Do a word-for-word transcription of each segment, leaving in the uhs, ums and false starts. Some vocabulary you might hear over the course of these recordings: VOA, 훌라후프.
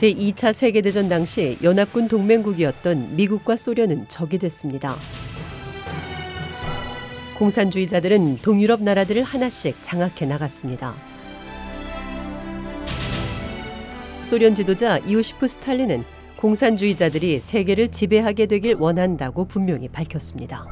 제이 차 세계대전 당시 연합군 동맹국이었던 미국과 소련은 적이 됐습니다. 공산주의자들은 동유럽 나라들을 하나씩 장악해 나갔습니다. 소련 지도자 이오시프 스탈린은 공산주의자들이 세계를 지배하게 되길 원한다고 분명히 밝혔습니다.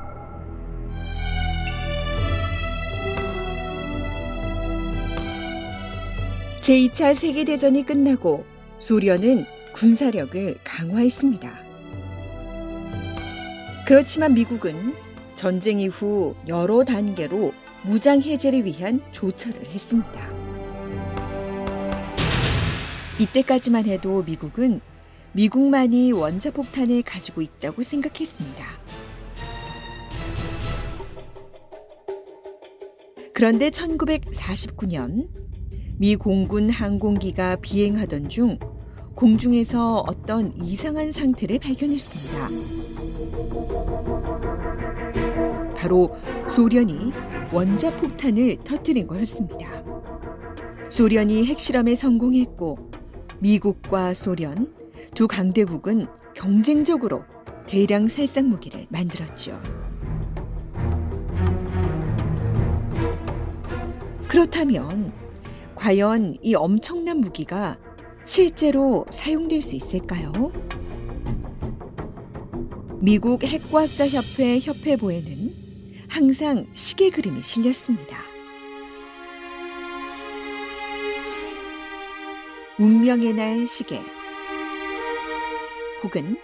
제이 차 세계대전이 끝나고 소련은 군사력을 강화했습니다. 그렇지만 미국은 전쟁 이후 여러 단계로 무장 해제를 위한 조처를 했습니다. 이때까지만 해도 미국은 미국만이 원자폭탄을 가지고 있다고 생각했습니다. 그런데 천구백사십구 년 미 공군 항공기가 비행하던 중 공중에서 어떤 이상한 상태를 발견했습니다. 바로 소련이 원자폭탄을 터뜨린 거였습니다. 소련이 핵실험에 성공했고 미국과 소련 두 강대국은 경쟁적으로 대량 살상 무기를 만들었죠. 그렇다면 과연 이 엄청난 무기가 실제로 사용될 수 있을까요? 미국 핵과학자협회 협회보에는 항상 시계 그림이 실렸습니다. 운명의 날 시계 혹은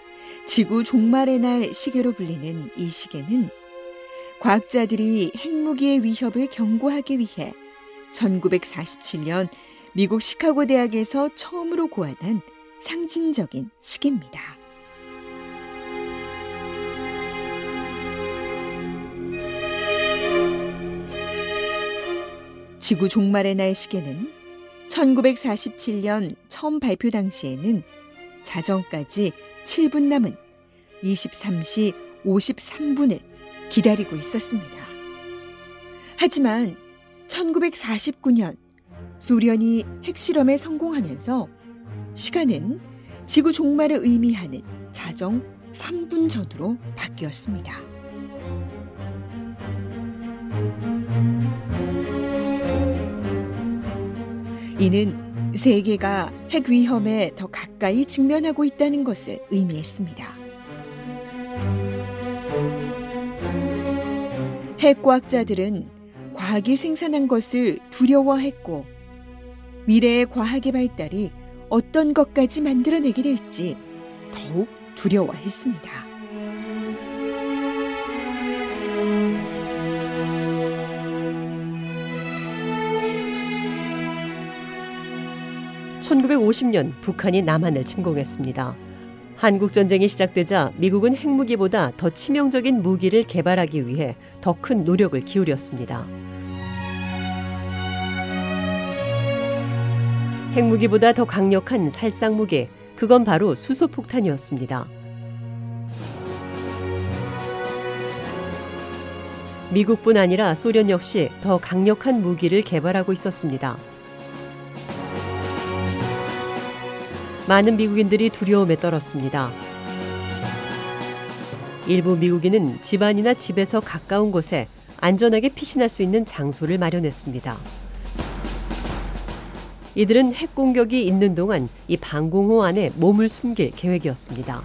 지구 종말의 날 시계로 불리는 이 시계는 과학자들이 핵무기의 위협을 경고하기 위해 천구백사십칠 년 미국 시카고 대학에서 처음으로 고안한 상징적인 시계입니다. 지구 종말의 날 시계는 천구백사십칠 년 처음 발표 당시에는 자정까지 칠 분 남은 이십삼 시 오십삼 분을 기다리고 있었습니다. 하지만 천구백사십구 년 소련이 핵실험에 성공하면서 시간은 지구 종말을 의미하는 자정 삼 분 전으로 바뀌었습니다. 이는 세계가 핵 위험에 더 가까이 직면하고 있다는 것을 의미했습니다. 핵과학자들은 과학이 생산한 것을 두려워했고 미래의 과학의 발달이 어떤 것까지 만들어내게 될지 더욱 두려워했습니다. 천구백오십 년 북한이 남한을 침공했습니다. 한국전쟁이 시작되자 미국은 핵무기보다 더 치명적인 무기를 개발하기 위해 더 큰 노력을 기울였습니다. 핵무기보다 더 강력한 살상무기, 그건 바로 수소폭탄이었습니다. 미국뿐 아니라 소련 역시 더 강력한 무기를 개발하고 있었습니다. 많은 미국인들이 두려움에 떨었습니다. 일부 미국인은 집안이나 집에서 가까운 곳에 안전하게 피신할 수 있는 장소를 마련했습니다. 이들은 핵 공격이 있는 동안 이 방공호 안에 몸을 숨길 계획이었습니다.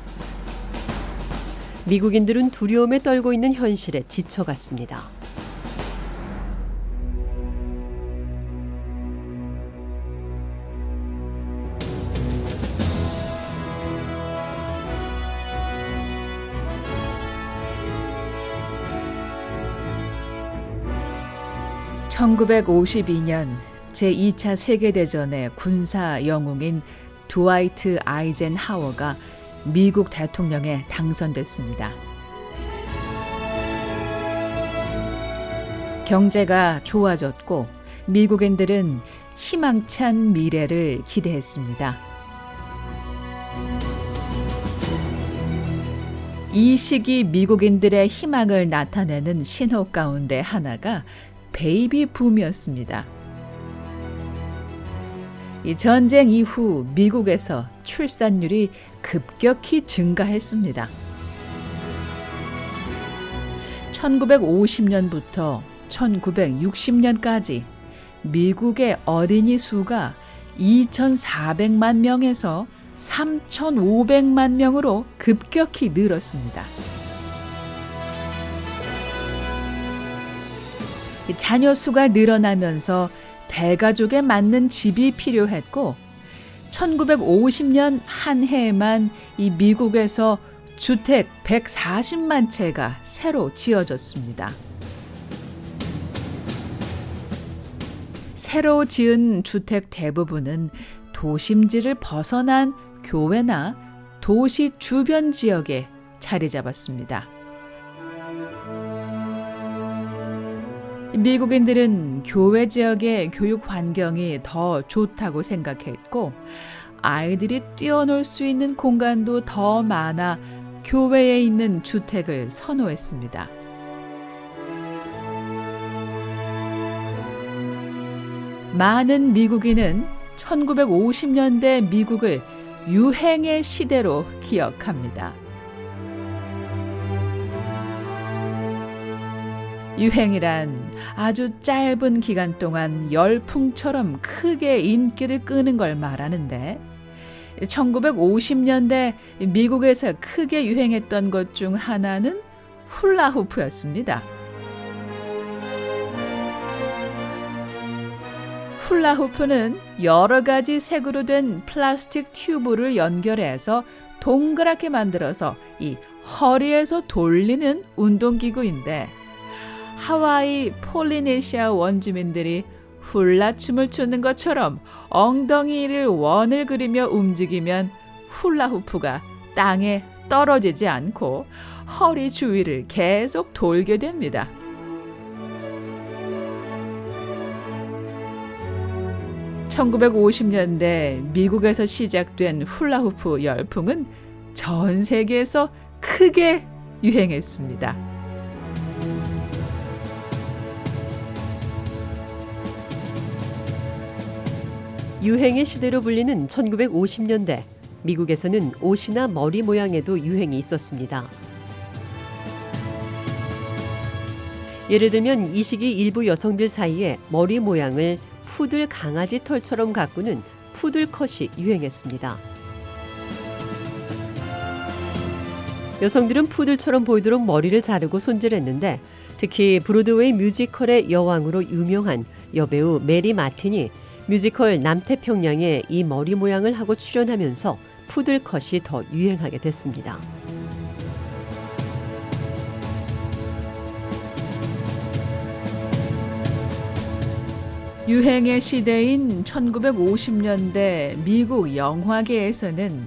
미국인들은 두려움에 떨고 있는 현실에 지쳐갔습니다. 천구백오십이 년 제이 차 세계대전의 군사 영웅인 드와이트 아이젠하워가 미국 대통령에 당선됐습니다. 경제가 좋아졌고 미국인들은 희망찬 미래를 기대했습니다. 이 시기 미국인들의 희망을 나타내는 신호 가운데 하나가 베이비 붐이었습니다. 이 전쟁 이후 미국에서 출산율이 급격히 증가했습니다. 천구백오십 년부터 천구백육십 년까지 미국의 어린이 수가 이천사백만 명에서 삼천오백만 명으로 급격히 늘었습니다. 자녀 수가 늘어나면서 대가족에 맞는 집이 필요했고, 천구백오십 년 한 해에만 이 미국에서 주택 백사십만 채가 새로 지어졌습니다. 새로 지은 주택 대부분은 도심지를 벗어난 교외나 도시 주변 지역에 자리 잡았습니다. 미국인들은 교외 지역의 교육 환경이 더 좋다고 생각했고, 아이들이 뛰어놀 수 있는 공간도 더 많아 교외에 있는 주택을 선호했습니다. 많은 미국인은 천구백오십 년대 미국을 유행의 시대로 기억합니다. 유행이란 아주 짧은 기간 동안 열풍처럼 크게 인기를 끄는 걸 말하는데, 천구백오십 년대 미국에서 크게 유행했던 것 중 하나는 훌라후프였습니다. 훌라후프는 여러 가지 색으로 된 플라스틱 튜브를 연결해서 동그랗게 만들어서 이 허리에서 돌리는 운동기구인데, 하와이 폴리네시아 원주민들이 훌라춤을 추는 것처럼 엉덩이를 원을 그리며 움직이면 훌라후프가 땅에 떨어지지 않고 허리 주위를 계속 돌게 됩니다. 천구백오십 년대 미국에서 시작된 훌라후프 열풍은 전 세계에서 크게 유행했습니다. 유행의 시대로 불리는 천구백오십 년대, 미국에서는 옷이나 머리 모양에도 유행이 있었습니다. 예를 들면 이 시기 일부 여성들 사이에 머리 모양을 푸들 강아지 털처럼 가꾸는 푸들컷이 유행했습니다. 여성들은 푸들처럼 보이도록 머리를 자르고 손질했는데, 특히 브로드웨이 뮤지컬의 여왕으로 유명한 여배우 메리 마틴이 뮤지컬 남태평양에 이 머리 모양을 하고 출연하면서 푸들컷이 더 유행하게 됐습니다. 유행의 시대인 천구백오십 년대 미국 영화계에서는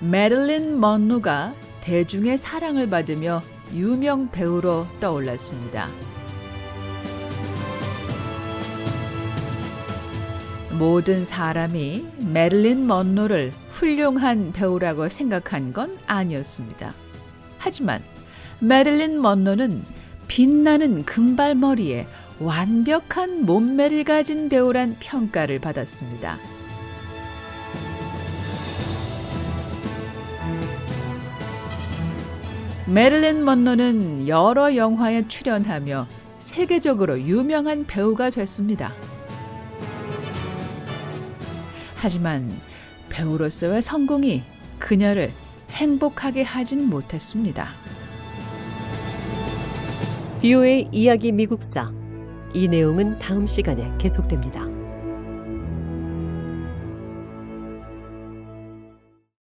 메릴린 먼로가 대중의 사랑을 받으며 유명 배우로 떠올랐습니다. 모든 사람이 메릴린 먼로를 훌륭한 배우라고 생각한 건 아니었습니다. 하지만 메릴린 먼로는 빛나는 금발머리에 완벽한 몸매를 가진 배우란 평가를 받았습니다. 메릴린 먼로는 여러 영화에 출연하며 세계적으로 유명한 배우가 됐습니다. 하지만 배우로서의 성공이 그녀를 행복하게 하진 못했습니다. 브이오에이 이야기 미국사, 이 내용은 다음 시간에 계속됩니다.